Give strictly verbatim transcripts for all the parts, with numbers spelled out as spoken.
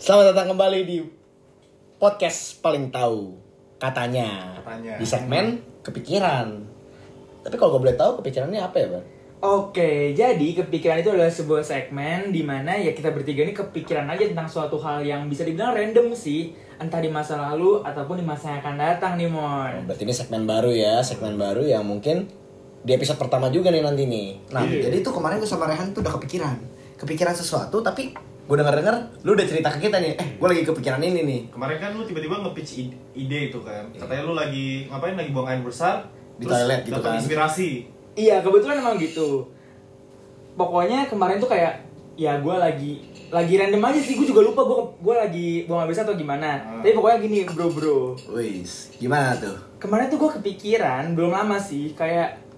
Selamat datang kembali di podcast paling tahu katanya, katanya. Di segmen kepikiran. Tapi kalau gue boleh tahu kepikirannya apa ya, Bang? Oke, jadi kepikiran itu adalah sebuah segmen di mana ya kita bertiga ini kepikiran aja tentang suatu hal yang bisa dibilang random sih, entah di masa lalu ataupun di masa yang akan datang nih, Mon. Berarti ini segmen baru ya, segmen baru yang mungkin di episode pertama juga nih nanti nih. Nah, yeah. Jadi itu kemarin gue sama Rehan tuh udah kepikiran, kepikiran sesuatu tapi gue denger-denger, lu udah cerita ke kita nih, eh gue lagi kepikiran ini nih. Kemarin kan lu tiba-tiba nge-pitch ide, ide itu kan, katanya lu lagi ngapain, lagi buang air besar, di toilet gitu kan, inspirasi. Iya, kebetulan emang gitu. Pokoknya kemarin tuh kayak, ya gue lagi, lagi random aja sih, gue juga lupa gue gue lagi buang air besar atau gimana. Hmm. Tapi pokoknya gini bro bro. Wis, gimana tuh? Kemarin tuh gue kepikiran, belum lama sih, kayak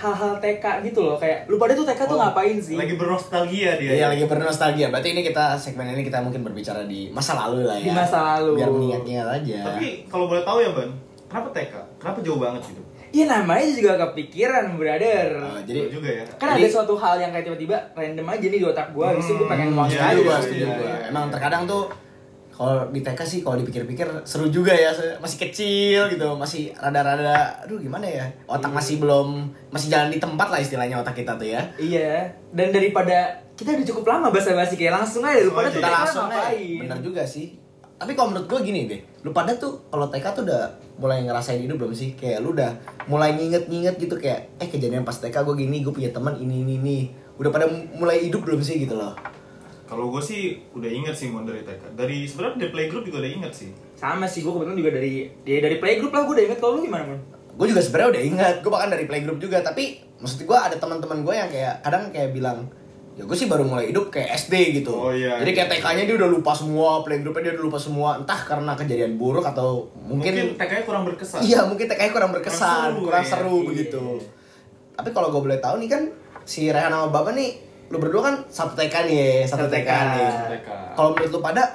hal-hal T K gitu loh, kayak lu pada tuh T K tuh oh, ngapain sih? Lagi bernostalgia dia. Iya, ya. Lagi bernostalgia. Berarti ini kita segmen ini kita mungkin berbicara di masa lalu lah ya. Di masa lalu. Biar mengingat-ingat aja. Tapi kalau boleh tahu ya, Ban, kenapa T K? Kenapa jauh banget gitu? Iya, namanya juga kepikiran, brother. Oh, jadi juga ya. Kan jadi, ada suatu hal yang kayak tiba-tiba random aja nih di otak gua, habis hmm, itu gua pengen ngomong aja juga. Emang terkadang tuh kalau di T K sih kalau dipikir-pikir seru juga ya, masih kecil gitu, masih rada-rada aduh gimana ya, otak iya. masih belum masih jalan di tempat lah istilahnya otak kita tuh ya. Iya, dan daripada kita udah cukup lama basa-basi kayak langsung aja lu pada tuh langsung ngapain. Bener juga sih, tapi kalau menurut gue gini deh, lu pada tuh kalau T K tuh udah mulai ngerasain hidup belum sih? Kayak lu udah mulai nginget-nginget gitu kayak eh kejadian pas T K gue gini, gue punya teman ini ini ini, udah pada mulai hidup belum sih gitu loh. Kalau gue sih udah inget sih Mon dari T K. Dari sebenarnya dari playgroup juga udah inget sih. Sama sih, gue kebetulan juga dari ya dari playgroup lah gue udah inget. Kalau lu gimana Mon? Gue juga sebenarnya udah inget. Gue bahkan dari playgroup juga. Tapi maksud gue ada teman-teman gue yang kayak kadang kayak bilang ya gue sih baru mulai hidup kayak S D gitu. Oh, iya, jadi kayak T K-nya dia udah lupa semua, playgroupnya dia udah lupa semua. Entah karena kejadian buruk atau mungkin, mungkin T K-nya kurang berkesan. Iya mungkin T K-nya kurang berkesan, kurang seru, kurang seru iya, begitu. Iya. Tapi kalau gue boleh tahu nih kan si Rehan sama Bapak nih. Lu berdua kan satu T K nih ya, satu T K nih. Kalau menurut lu pada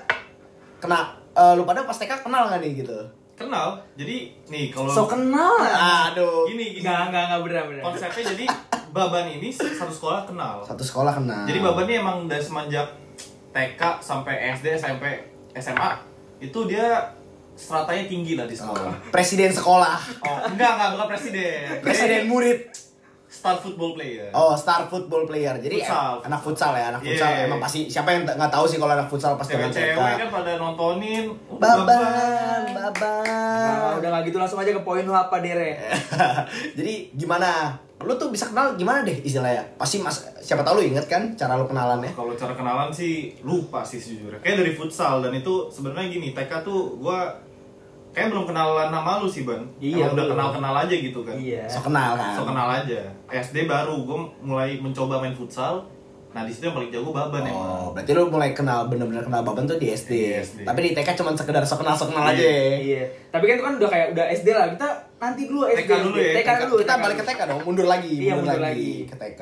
kena uh, lu pada pas T K kenal enggak nih gitu? Kenal. Jadi nih kalau so kenal. Aduh. Gini, gini. Enggak, enggak, enggak benar-benar. Konsepnya jadi Baban ini satu sekolah kenal. Satu sekolah kenal. Jadi Baban ini emang dari semenjak T K sampai S D, sampai S M A itu dia stratanya tinggi lah di sekolah. Oh. Presiden sekolah. Oh, enggak, enggak bukan presiden. Presiden murid. Star football player. Oh, star football player. Jadi futsal, anak futsal ya, anak futsal yeah. Emang pasti siapa yang nggak tahu sih kalau anak futsal pasti ada. Cewek kan pada nontonin. Oh, Baban, Baban. Baban. Nah, udah nggak gitu langsung aja ke poin lu apa Dere. Jadi gimana? Lu tuh bisa kenal gimana deh istilahnya? Pasti mas, siapa tahu lu inget kan cara lu kenalannya? Kalau cara kenalan sih lupa sih sejujurnya. Kayak dari futsal dan itu sebenarnya gini, T K tuh gua kayaknya belum kenalan nama lu sih, Ban. Iya, udah kenal-kenal aja gitu kan. Iya. So kenal kan. So kenal aja. S D baru gue mulai mencoba main futsal. Nah, di situ yang paling jago Baban oh, emang. Oh, berarti lu mulai kenal bener-bener kenal Baban tuh di S D. Iya, S D. Tapi di T K cuma sekedar so kenal-so kenal aja. Iya. Tapi kan itu kan udah kayak udah S D lah. Kita nanti dulu S D. T K dulu ya. T K dulu. Kita balik ke T K dong, mundur lagi, iya, mundur, mundur lagi. lagi ke T K.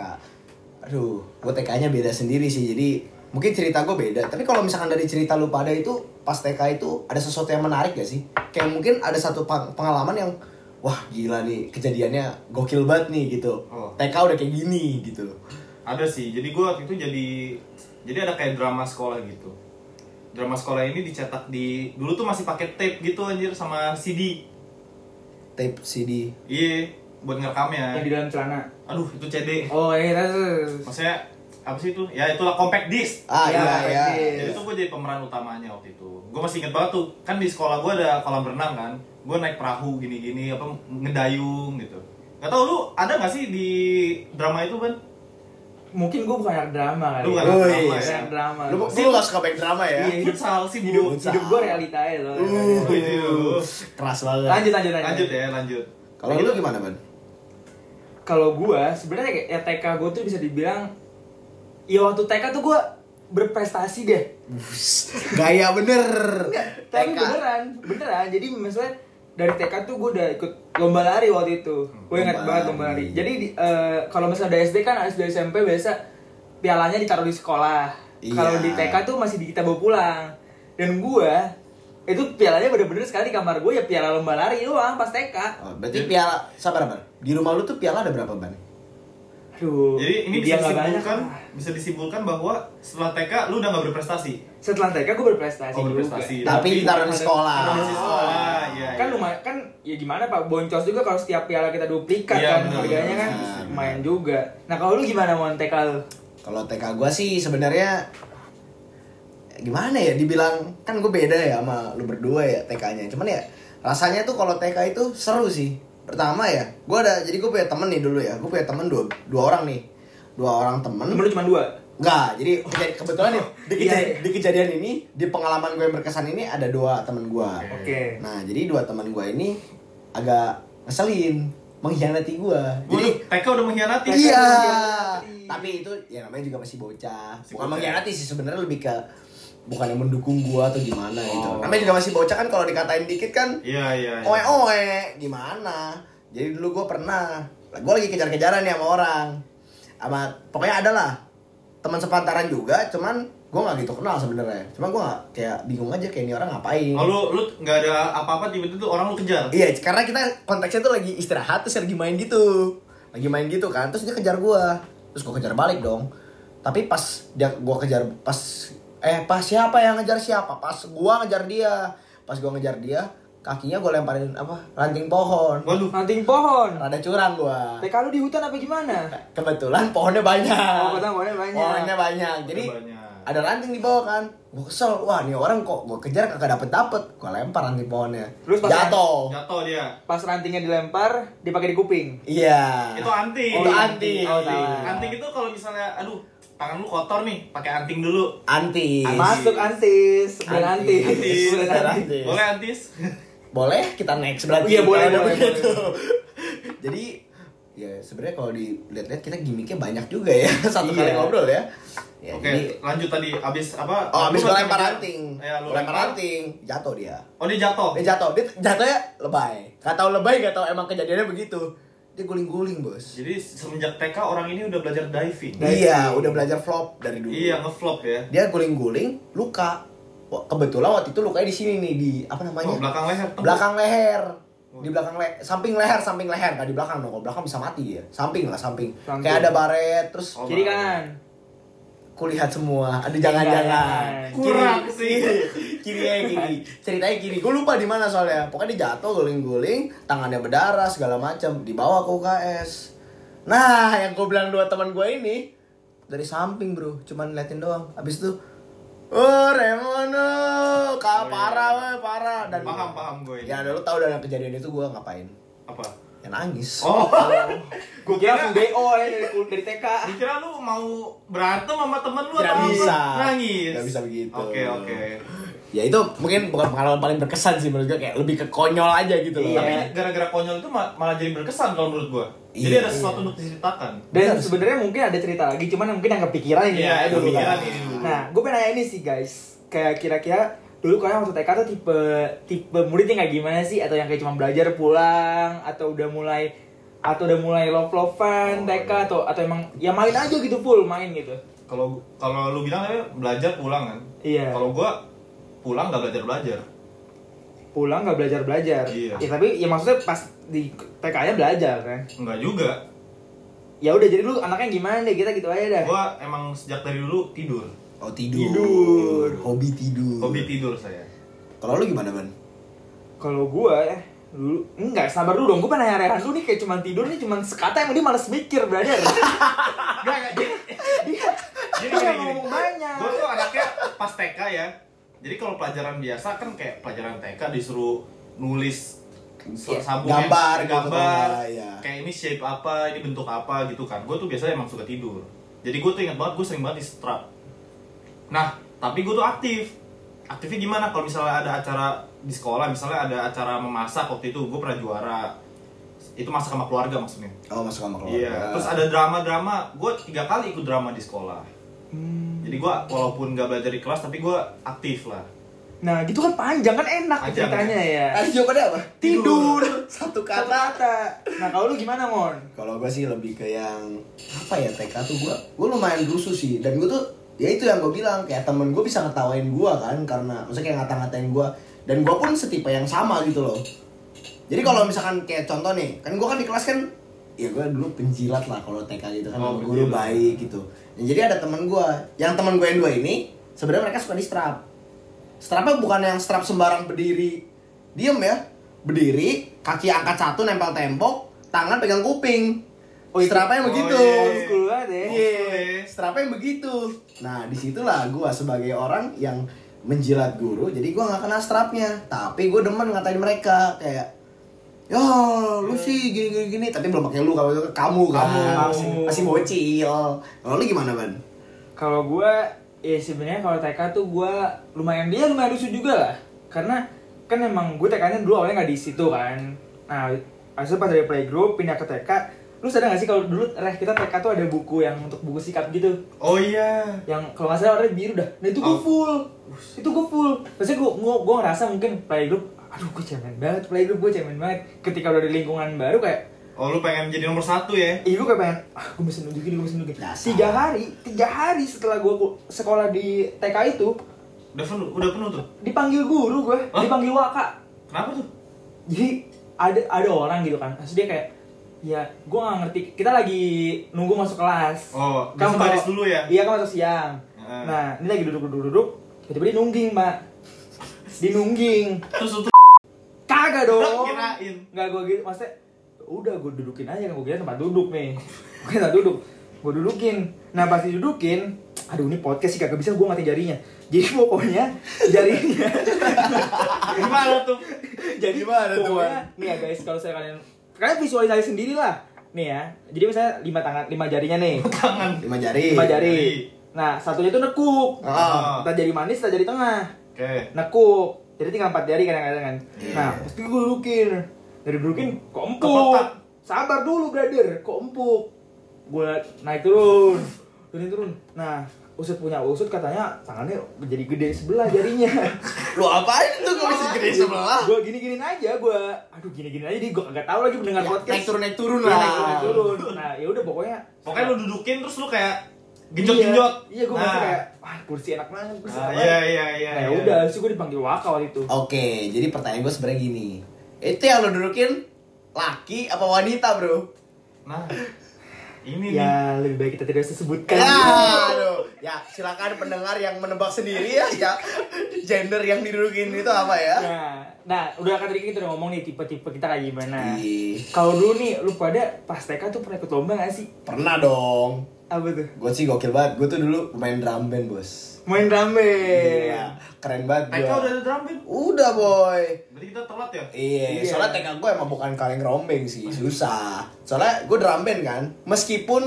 Aduh, gue T K-nya beda sendiri sih. Jadi mungkin cerita gue beda, tapi kalau misalkan dari cerita lu pada itu pas T K itu ada sesuatu yang menarik gak sih? Kayak mungkin ada satu pengalaman yang wah gila nih kejadiannya gokil banget nih gitu. Oh. T K udah kayak gini gitu. Ada sih, jadi gue waktu itu jadi jadi ada kayak drama sekolah gitu. Drama sekolah ini dicetak di dulu tuh masih pakai tape gitu anjir sama C D. Tape C D. Iya, buat ngerekamnya. Yang di dalam celana. Aduh itu C D. Oh iya. Maksudnya apa sih itu? Ya itulah compact disc. Ah ya, iya iya. Jadi tuh gue jadi pemeran utamanya waktu itu. Gue masih inget banget tuh, kan di sekolah gue ada kolam renang kan. Gue naik perahu gini-gini, apa ngedayung gitu. Gak tau lu ada nggak sih di drama itu, Ban? Mungkin gue bukan anak drama kali. Lu bukan anak drama ya. Drama. Lu nggak suka banyak drama ya? Iya, futsal sih hidup. Hidup gue realita ya loh. Keras banget. Lanjut lanjut lanjut. Lanjut ya lanjut. Kalau lu gimana, Ban? Kalau gue sebenarnya kayak T K gue tuh bisa dibilang iya waktu T K tuh gue berprestasi deh. Gaya bener. Nggak, tapi T K beneran, beneran. Jadi misalnya dari T K tuh gue udah ikut lomba lari waktu itu. Gue ingat banget lomba lari. Jadi uh, kalau misalnya dari S D kan, dari S M P biasa pialanya ditaruh di sekolah. Iya. Kalau di T K tuh masih di kita bawa pulang. Dan gue itu pialanya bener-bener sekali di kamar gue ya piala lomba lari doang pas T K. Oh, berarti piala sabar, Bang. Di rumah lu tuh piala ada berapa, Bang? Aduh. Jadi ini bisa disimpulkan, bisa disimpulkan bahwa setelah T K lu udah gak berprestasi. Setelah T K gue berprestasi. Oh, berprestasi. Juga. Tapi ditaruh di sekolah. Di sekolah. Ya, kan ya. Lumayan kan ya gimana Pak, boncos juga kalau setiap piala kita duplikat ya, kan bener, harganya bener, kan bener. Lumayan juga. Nah, kalau lu gimana mau T K lu? Kalau T K gue sih sebenarnya gimana ya dibilang, kan gue beda ya sama lu berdua ya T K-nya. Cuman ya rasanya tuh kalau T K itu seru sih. Pertama ya, gue ada, jadi gue punya temen nih dulu ya, gue punya temen dua, dua orang nih, dua orang temen. Temen lu cuma dua? Enggak, jadi kebetulan nih di, kej yeah. di kejadian ini, di pengalaman gue yang berkesan ini ada dua temen gue. Oke. Okay. Nah, jadi dua temen gue ini agak ngeselin, mengkhianati gue. Jadi T K udah mengkhianati. Iya. Tapi itu ya namanya juga masih bocah. Bukan bocah. Mengkhianati sih sebenarnya, lebih ke bukan yang mendukung gua atau gimana oh. gitu. Namanya juga masih bocah kan, kalau dikatain dikit kan iya iya oe oe gimana. Jadi dulu gua pernah, gua lagi kejar-kejaran nih sama orang, sama pokoknya ada lah teman sepantaran juga, cuman gua nggak gitu kenal sebenarnya. Cuman gua gak, kayak bingung aja kayak ini orang ngapain. Oh, lu lu nggak ada apa-apa tiba-tiba tuh orang lu kejar? Iya, karena kita konteksnya tuh lagi istirahat terus lagi main gitu, lagi main gitu kan. Terus dia kejar gua, terus gua kejar balik dong. Tapi pas dia gua kejar pas Eh pas siapa yang ngejar siapa? Pas gua ngejar dia. Pas gua ngejar dia, kakinya gua lemparin apa? Ranting pohon. Waduh, ranting pohon. Rada curang gua. T K lu di hutan apa gimana? Kebetulan pohonnya banyak. Oh, kebetulan pohonnya banyak. Pohonnya banyak. Jadi banyak. Ada ranting di bawah kan. Gua kesel. Wah, nih orang kok gua kejar kagak dapet-dapet. Gua lempar ranting pohonnya. Terus jatuh. Jatuh dia. Pas rantingnya dilempar, dipakai di kuping. Iya. Itu anting. Oh, itu anting. Oh, anting. Anting. Anting itu kalau misalnya aduh tangan lu kotor nih, pakai anting dulu. Antis. Masuk antis. Dan antis. Antis. Antis. Antis. Antis. Boleh antis? Boleh, kita next berarti. Iya, boleh, boleh, boleh. Jadi, ya sebenarnya kalau dilihat-lihat kita gimmicknya banyak juga ya. Satu iya. kali ngobrol ya. Ya oke, jadi, lanjut tadi abis apa? Oh, abis lempar ranting. Lempar ranting, jatuh dia. Oh, dia jatuh. Dia jatuh. Dia jatuhnya lebay. Enggak tahu lebay, enggak tahu emang kejadiannya begitu. Dia guling-guling bos. Jadi semenjak T K orang ini udah belajar diving. Iya, udah belajar flop dari dulu. Iya, ngeflop ya. Dia guling-guling, luka. Kebetulan waktu itu lukanya di sini nih, di apa namanya? Oh, belakang leher. Tembus. Belakang leher. Di belakang leher, samping leher, samping leher, nggak di belakang dong. Kalau belakang bisa mati ya. Samping lah, samping. samping. Kayak ada baret, terus oh, kiri kanan. Kulihat semua. Aduh, jangan-jangan. Kurang sih. Kirinya kiri. Ceritanya kiri. Gue lupa di mana soalnya. Pokoknya dia jatuh guling-guling, tangannya berdarah segala macam, dibawa ke U K S. Nah, yang gue bilang dua teman gue ini dari samping, bro. Cuman liatin doang. Abis itu, "Oh, Remono, kau parah, weh, parah." Dan paham, paham gue ini. Ya, lu tahu dari kejadian itu gue ngapain? Apa? Ya nangis. Oh. Gue kira B O ya dari, dari T K. Dikira lu mau berantem sama temen lu atau bisa. Nangis. Gak bisa begitu. Oke, okay, oke. Okay. Ya itu mungkin bukan pengalaman paling berkesan sih menurut gue, kayak lebih ke konyol aja gitu loh. Iya. Tapi gara-gara konyol itu malah jadi berkesan kalau menurut gue. Iya, jadi ada sesuatu iya. untuk diceritakan. Dan sebenarnya mungkin ada cerita lagi, cuman mungkin yang kepikiran ini. Iya, yang kepikiran ini. Nah, gue pengen nanya ini sih guys. Kayak kira-kira dulu kalian waktu T K tuh tipe tipe muridnya kayak gimana sih? Atau yang kayak cuma belajar pulang, atau udah mulai atau udah mulai love-lovean oh, T K iya. atau atau emang ya main aja gitu, full main gitu. Kalau kalau lu bilang ya belajar pulang kan? Iya. Kalau gua pulang nggak belajar-belajar. Pulang nggak belajar-belajar. Iya. Ya tapi ya maksudnya pas di T K-nya belajar kan? Enggak juga. Ya udah, jadi lu anaknya gimana deh, kita gitu aja dah. Gua emang sejak dari dulu tidur. Oh, tidur. tidur, hobi tidur. Hobi tidur saya. Kalau lu gimana, Man? Kalau gua ya, dulu enggak, sabar dulu dong. Gua pengen nanya Rehan dulu nih, kayak cuman tidur nih, cuman sekata emang dia malas mikir, brother. Enggak, enggak. Dia jadi dia ngomong banyak. Gua tuh anaknya pas T K ya. Jadi kalau pelajaran biasa kan kayak pelajaran T K disuruh nulis sabun, gambar, ya, gambar. Gitu, ya. Kayak ini shape apa, ini bentuk apa gitu kan. Gua tuh biasanya emang suka tidur. Jadi gua tuh ingat banget gua sering banget distrap. Nah, tapi gue tuh aktif. Aktifnya gimana? Kalau misalnya ada acara di sekolah, misalnya ada acara memasak waktu itu, gue pernah juara. Itu masak sama keluarga maksudnya. Oh, masak sama keluarga. Iya. Terus ada drama-drama. Gue tiga kali ikut drama di sekolah. Hmm. Jadi gue walaupun gak belajar di kelas, tapi gue aktif lah. Nah, gitu kan panjang kan enak panjang, ceritanya ya. Tadi jawabannya apa? Tidur. Satu kata. Satu kata. Nah, kalau lu gimana, Mon? Kalau gue sih lebih ke yang apa ya, T K tuh gue. Gue lumayan rusuh sih. Dan gue tuh ya itu yang gue bilang, kayak temen gue bisa ngetawain gue kan, karena maksudnya kayak ngata-ngatain gue, dan gue pun setipe yang sama gitu loh. Jadi kalau misalkan kayak contoh nih, kan gue kan di kelas kan ya gue dulu penjilat lah kalau T K gitu kan, oh, guru baik gitu. Dan jadi ada teman gue, yang teman gue yang dua ini sebenarnya mereka suka di strap. Strapnya bukan yang strap sembarang berdiri, diem ya, berdiri, kaki angkat satu nempel tembok, tangan pegang kuping. Oh, strapnya yang begitu. Oh, iya, yeah. Strapnya yang begitu. Nah disitulah gue sebagai orang yang menjilat guru, jadi gue nggak kena strapnya, tapi gue demen ngatain mereka kayak, ya lu sih gini-gini, tapi belum pakai lu, kalau itu kamu kan masih, masih bocil. Kalau lu gimana, Ban? Kalau gua ya sebenarnya kalau T K tuh gua lumayan dia lumayan rusuh juga lah. Karena kan emang gua T K-nya dulu awalnya enggak di situ kan. Nah, habis pas dari playgroup pindah ke T K, lu sadar enggak sih kalau dulu reh kita T K tuh ada buku yang untuk buku sikap gitu. Oh iya. Yang kalau enggak salah warnanya biru dah. Nah, itu gua oh. full. Itu gua full. Maksudnya gua gua, gua ngerasa mungkin playgroup aduh gue cemen banget, playgroup gue cemen banget. Ketika udah di lingkungan baru kayak oh lu pengen jadi nomor satu ya? Iya gue kayak pengen, ah gue mesti nunjukin, gue mesti nunjukin. Tiga hari, tiga hari setelah gue sekolah di T K itu udah penuh, udah penuh tuh? Dipanggil guru gue, huh? Dipanggil Waka. Kenapa tuh? Jadi ada ada orang gitu kan, maksudnya kayak ya gue gak ngerti, kita lagi nunggu masuk kelas. Oh, kamu baris dulu ya? Iya kan masuk siang hmm. Nah, ini lagi duduk-duduk-duduk, tiba-tiba dinungging mbak. Dinungging terus kagak dong, kirain nggak gue gitu, maksudnya udah gue dudukin aja kan, gue kira tempat duduk nih, gue tak duduk, gue dudukin. Nah pas dudukin, aduh ini podcast sih kagak bisa gue ngatain jarinya, jadi pokoknya jarinya gimana tuh, jadi gimana tuh nih ya guys, kalau saya kalian kalian visualisasi sendiri lah nih ya, jadi misalnya lima tangan, lima jarinya nih, tangan lima jari, lima jari, nah satunya tuh nekuk, oh. Tak jari manis, tak jari tengah, okay. Nekuk. Jadi tinggal empat jari kadang-kadang kan. Yeah. Nah, pasti gue dudukin. Dari dudukin, kok empuk. Sabar dulu, brother. Kok empuk. Gue naik turun. Turun turun. Nah, usut punya usut katanya tangannya jadi gede sebelah jarinya. Lu apain tuh kok bisa gede sebelah? Gue gini-giniin aja, gue aduh gini-gini aja, gue kagak tahu lagi mendengar ya, podcast. Naik turun naik turun lah. Naik turun, naik turun. Nah, ya udah pokoknya. Pokoknya lu dudukin terus lu kayak genjot-genjot. Iya, iya gue nah. Masih kayak, wah kursi enak banget, kursi enak banget. Iya, iya, iya. Nah yaudah, sih gue dipanggil Waka waktu itu. Oke, jadi pertanyaan gue sebenarnya gini. Itu yang lo dudukin, laki apa wanita bro? Nah, ini ya, nih. Lebih baik kita tidak sebutkan. Ya, aduh. Ya, silakan pendengar yang menebak sendiri ya, ya. Gender yang didudukin itu apa ya? Nah, nah udah kan tadi kita udah ngomong nih tipe-tipe kita kayak gimana. Kalau dulu nih, lu pada pas T K tuh pernah ikut lomba gak sih? Pernah dong. Apa tuh? Gue sih gokil banget, gue tuh dulu main drum band bos. Main drum band? Iya, keren banget gue. T K udah ada drum band? Udah boy. Berarti kita telat ya? Iya, iya. Soalnya T K gue emang bukan kaleng rombeng sih, susah. Soalnya gue drum band kan, meskipun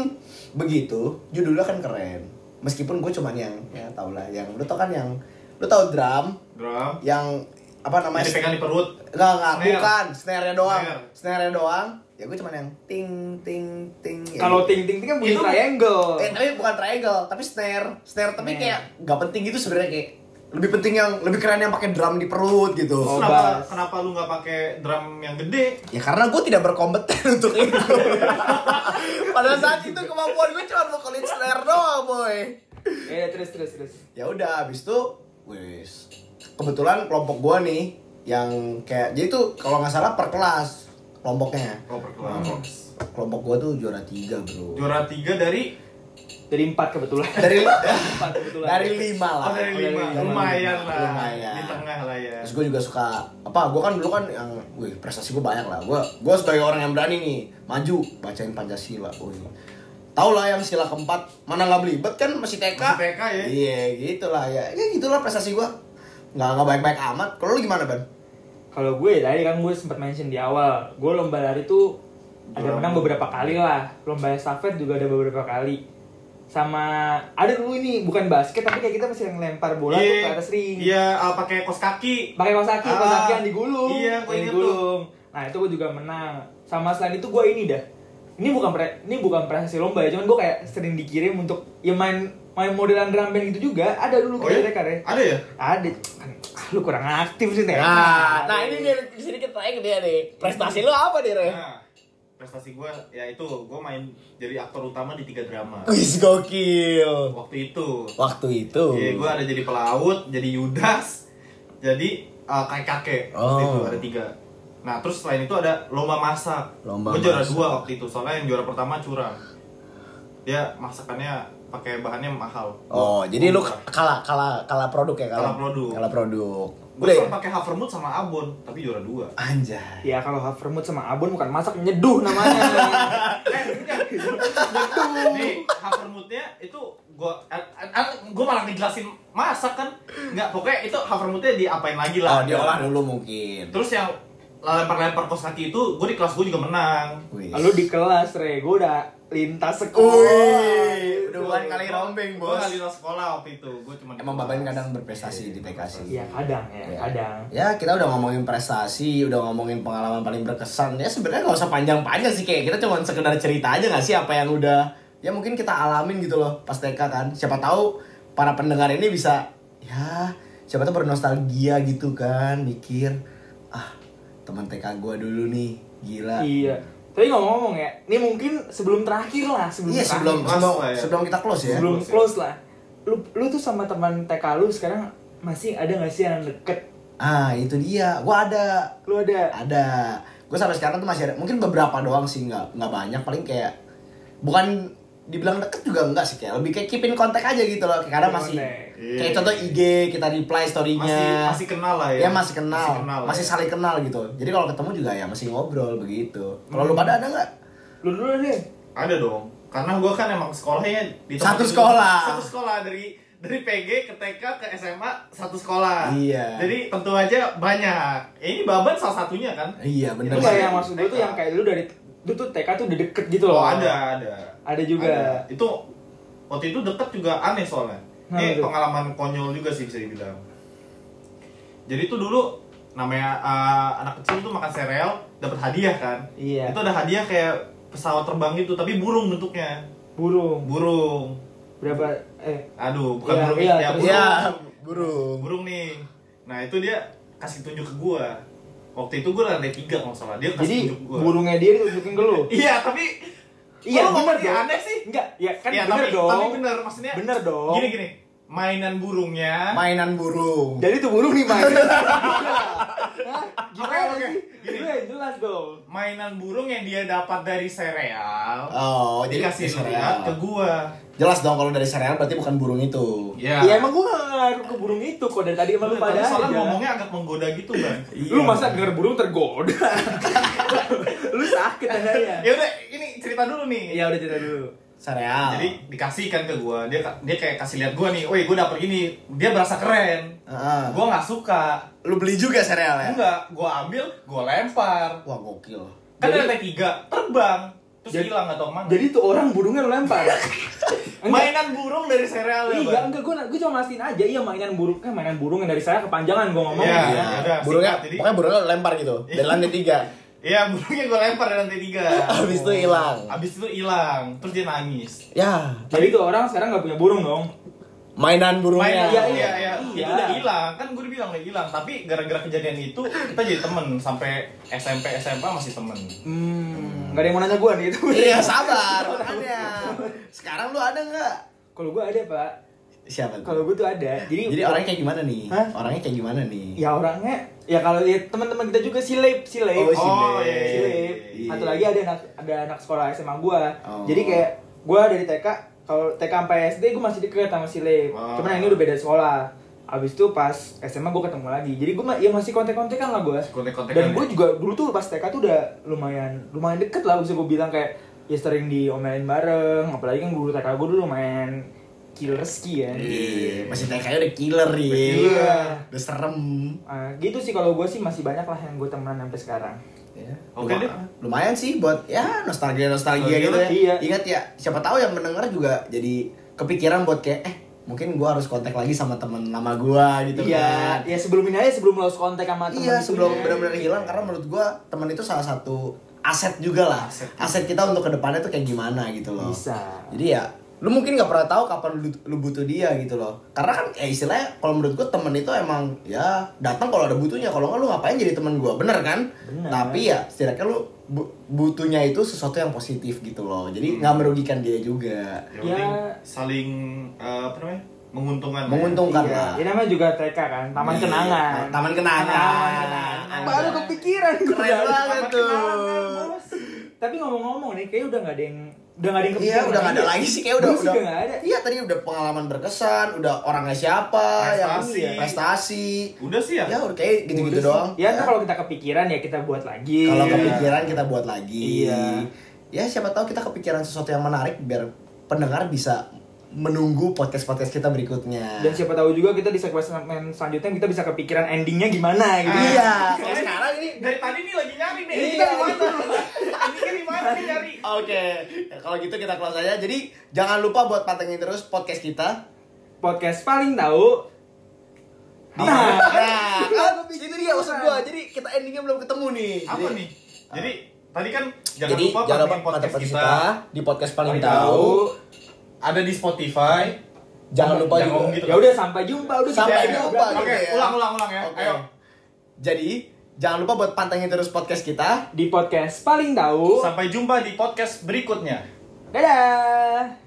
begitu, judulnya kan keren. Meskipun gue cuman yang, ya tau lah, yang lu tau kan yang, lu tau drum? Drum? Yang, apa namanya? Dipegang di perut? Enggak, enggak, bukan, snare-nya doang. Snare-nya doang. Ya gue cuman yang ting ting ting ya. Kalau ting ting ting kan bunyi triangle. Eh tapi bukan triangle, tapi snare. Snare tapi kayak enggak penting gitu sebenarnya, kayak lebih penting yang lebih keren yang pakai drum di perut gitu. Oh, kenapa bass. Kenapa lu enggak pakai drum yang gede? Ya karena gue tidak berkompeten untuk itu. Pada saat itu kemampuan gue cuma vokalin snare doang, boy. Ya terus terus terus. Ya udah habis itu wes. Kebetulan kelompok gue nih yang kayak jadi tuh kalau enggak salah per kelas. Kelompoknya oh, kelompok. Kelompok gua tuh juara tiga bro. Juara tiga dari dari empat kebetulan. Dari empat kebetulan. Dari lima lah. Oh, dari lima. Oh, lumayan lah. Lumayan. Di tengah lah ya. Terus gua juga suka apa? Gua kan dulu kan yang, wih prestasi gua banyak lah. Gua gua sebagai orang yang berani nih, maju bacain Pancasila. Wih. Tau lah yang sila keempat mana nggak belibet kan masih T K. Masih T K ya. Iya gitulah ya. Ya gitulah prestasi gua. Nggak nggak baik-baik amat. Kalau lu gimana Ban? Kalau gue tadi kan gue sempat mention di awal, gue lomba lari tuh ada menang beberapa kali lah, lomba estafet juga ada beberapa kali, sama ada dulu ini bukan basket tapi kayak kita masih ngelempar bola yeah. Tuh ke atas ring. Iya, yeah, pakai kos kaki. Pakai kos kaki, ah, kos kaki yang digulung. Iya, yeah, digulung. Tuh. Nah itu gue juga menang. Sama selain itu gue ini dah. Ini bukan pre, ini bukan prestasi lomba ya, cuman gue kayak sering dikirim untuk ya main main modelan drum band gitu juga. Ada dulu oh, kita ya? Dekare. Ada ya? Ada. Lu kurang aktif sih nih. Nah, nah ini nih sedikit tanya ke dia nih. Prestasi lu apa nih, Re? Nah, prestasi gua ya itu, gua main jadi aktor utama di tiga drama. Wis gokil. Waktu itu. Waktu itu. Iya, gua ada jadi pelaut, jadi Yudas, jadi uh, kakek-kakek. Waktu oh. itu ada tiga. Nah terus selain itu ada lomba masak. Gue juara dua waktu itu, soalnya yang juara pertama curang. Dia masakannya pakai bahannya mahal. Oh, oh jadi lu kalah kalah kalah produk ya kalah. Kalah produk. Kalah produk. Gue cuma pakai Havermut sama abon, tapi juara dua. Anjay. Ya kalau Havermut sama abon bukan masak, nyeduh namanya. eh, nyeduh. Nih Havermutnya itu gue gue malah ngejelasin masak kan. Enggak, pokoknya itu Havermutnya diapain lagi lah. Oh, diolah dulu mungkin. Terus yang lempar-lempar kos kaki itu, gue di kelas gue juga menang. Lalu di kelas, Re, gue udah lintas sekolah. Uy, udah bukan kali rombeng, bos. Gue lintas sekolah waktu itu. Gue cuma emang bapaknya kadang berprestasi di P K C. Iya, kadang ya, ya, kadang. Ya, kita udah ngomongin prestasi, udah ngomongin pengalaman paling berkesan. Ya sebenarnya nggak usah panjang-panjang sih, kayak kita cuma sekedar cerita aja nggak sih apa yang udah ya mungkin kita alamin gitu loh pas T K kan. Siapa tahu para pendengar ini bisa ya siapa tahu bernostalgia gitu kan, mikir ah teman T K gue dulu nih, gila. Iya. Tapi ngomong-ngomong ya, ini mungkin sebelum terakhir lah, sebelum iya, terakhir. sebelum sebelum, lah ya. sebelum kita close ya. Sebelum close, close ya. lah. Lu lu tuh sama teman T K lu sekarang masih ada enggak sih yang deket? Ah, itu dia. Gua ada. Lu ada? Ada. Gua sampai sekarang tuh masih ada. Mungkin beberapa doang sih, enggak enggak banyak, paling kayak bukan dibilang deket juga enggak sih, kayak lebih kayak keep in contact aja gitu loh. Kadang masih yeah. kayak contoh I G kita reply story-nya. Masih, masih kenal lah ya. Ya masih kenal. Masih, kenal masih ya. saling kenal gitu. Jadi kalau ketemu juga ya masih ngobrol begitu. Kalau hmm. lu pada ada enggak? Lu dulu deh. Ada dong. Karena gua kan emang sekolahnya di satu sekolah. Dulu. Satu sekolah dari dari P G ke T K ke S M A satu sekolah. Iya. Jadi tentu aja banyak. Eh, ini Baban salah satunya kan? Iya, benar. Itu yang maksud gua tuh yang kayak lu dari itu tuh T K tuh udah deket gitu loh. Oh ada, ada. Ada juga. Ada. Itu waktu itu deket juga aneh soalnya. Nah, eh itu pengalaman konyol juga sih bisa dibilang. Jadi tuh dulu namanya uh, anak kecil tuh makan sereal dapat hadiah kan. Iya. Itu ada hadiah kayak pesawat terbang gitu tapi burung bentuknya. Burung. Burung. Berapa? Eh. Aduh bukan iya, burung iya, ya burung. Iya, burung. Burung nih. Nah itu dia kasih tunjuk ke gua. Waktu itu gue lantai tiga kalau salah, dia kasih tunjuk gue. Jadi burungnya dia ditunjukin ke lu? Iya, tapi iya, oh, bener dong. Aneh sih? Enggak, ya kan ya, bener tapi, dong. Tapi bener, maksudnya bener dong. Gini-gini, mainan burungnya. Mainan burung. Jadi tuh burung nih mainan. Hah? Gimana sih? Gini, jelas dong. Mainan burung yang dia dapat dari sereal. Oh, jadi kasih lihat ke gue. Jelas dong kalau dari sereal berarti bukan burung itu. Iya, ya, emang gue ke burung itu kok dari tadi emang lu pada aja. Soalnya ngomongnya agak menggoda gitu kan. Lu masa denger burung tergoda. Lu sakit aja. Ya udah, ini cerita dulu nih. Ya udah cerita dulu. Sereal. Jadi dikasihkan ke gua, dia dia kayak kasih lihat gua nih. "Woi, gua dapet gini." Dia berasa keren. Uh-huh. Gua enggak suka. Lu beli juga sereal ya? Enggak, gua ambil, gua lempar. Wah, gokil. Kan ada lantai tiga, terbang. Terus jadi, hilang atau mana? Jadi tuh orang burungnya lu lempar. Mainan burung dari sereal ya? Enggak, enggak, gua gua cuma mastiin aja. Iya, mainan burung. Eh, mainan burung yang dari sereal kepanjangan gua ngomong. Iya, ya. ya. Burungnya. Jadi pokoknya burungnya lu lempar gitu. Dari lantai tiga. Iya, burungnya gue lempar dari lantai tiga. Abis itu hilang. Abis itu hilang, terus dia nangis. Ya, jadi tuh orang sekarang nggak punya burung dong. Mainan burungnya. Mainan, iya, iya, iya. Itu iya. udah hilang, kan gue udah bilang udah hilang. Tapi gara-gara kejadian itu kita jadi temen sampai S M P S M A masih temen. Hmm, nggak ada yang mau nanya gue nih itu. Iya sabar. Ada. Sekarang lu ada nggak? Kalau gue ada pak. Siapa? Kalau gue tuh ada. Jadi, jadi orangnya kayak gimana nih? Hah? Orangnya kayak gimana nih? Ya orangnya, ya kalau ya, teman-teman kita juga silip, silip. Oh, oh silip. Yeah, silip. Yeah. Satu lagi ada anak ada anak sekolah S M A gue. Oh. Jadi kayak gue dari T K, kalau T K sampai S D gue masih deket sama silip. Oh. Cuman ini udah beda sekolah. Abis itu pas S M A gue ketemu lagi. Jadi gue ya masih kontek-kontekan lah gue. Kontek-kontekan. Dan gue juga dulu tuh pas T K tuh udah lumayan lumayan deket lah bisa gue bilang kayak ya sering diomelin bareng. Apalagi kan guru T K gue dulu lumayan killerski ya. Iya, masih T K-nya udah killer ya. Iya. Udah serem. Uh, gitu sih kalau gue sih masih banyak lah yang gue temenan sampai sekarang. Ya. Oke okay, deh. Lumayan sih buat ya nostalgia-nostalgia gitu ya. Iya. Ingat ya, siapa tahu yang mendengar juga jadi kepikiran buat kayak eh mungkin gue harus kontak lagi sama temen lama gue gitu iya, kan. Iya, sebelum ini aja sebelum lo harus kontak sama temen. Iya, sebelum ya. benar-benar hilang karena menurut gue teman itu salah satu aset juga lah. Aset, aset kita untuk kedepannya tuh kayak gimana gitu loh. Bisa. Jadi ya lu mungkin nggak pernah tahu kapan lu, lu butuh dia gitu loh karena kan ya istilahnya kalau menurut gue temen itu emang ya datang kalau ada butuhnya kalau nggak lu ngapain jadi temen gue bener kan bener. Tapi ya setidaknya lu bu, butuhnya itu sesuatu yang positif gitu loh jadi nggak hmm. merugikan dia juga ya, ya. Saling uh, apa namanya menguntungkan. Menguntungkan ya. Lah. Ini ya, namanya juga T K kan, Taman yeah. Kenangan. Taman Kenangan. Taman Kenangan. Baru kepikiran gue. Keren banget tuh. Tapi ngomong-ngomong nih, kayaknya udah nggak ada yang udah nggak ada yang kepikiran. Iya, udah nggak ada lagi sih, kayak udah udah. Iya, tadi udah pengalaman berkesan, udah orangnya siapa, prestasi. yang prestasi. Udah sih ya. Ya udah kayak gitu-gitu doang. Ya, ya. Kalau kita kepikiran ya kita buat lagi. Kalau kepikiran kita buat lagi. Iya. Ya siapa tahu kita kepikiran sesuatu yang menarik biar pendengar bisa menunggu podcast-podcast kita berikutnya. Dan siapa tahu juga kita di segmen selanjutnya kita bisa kepikiran endingnya gimana gitu. Ah, iya. Soalnya sekarang ini dari tadi nih lagi nyari nih. Ini kan di mana nih nyari? Oke. Kalau gitu kita close aja. Jadi jangan lupa buat pantengin terus podcast kita. Podcast paling tahu. Nah, nah kan, itu dia usul gua. Jadi kita endingnya belum ketemu nih. Apa jadi, nih? Jadi tadi kan jangan jadi, lupa pantengin podcast, podcast kita, kita di podcast paling tahu. Ada di Spotify. Jangan lupa juga. Gitu. Ya udah sampai jumpa, udah sampai ya, jumpa. Ya, ya. Oke, ya. ulang-ulang-ulang ya. Okay. Ayo. Jadi, jangan lupa buat pantengin terus podcast kita di podcast paling tahu. Sampai jumpa di podcast berikutnya. Dadah.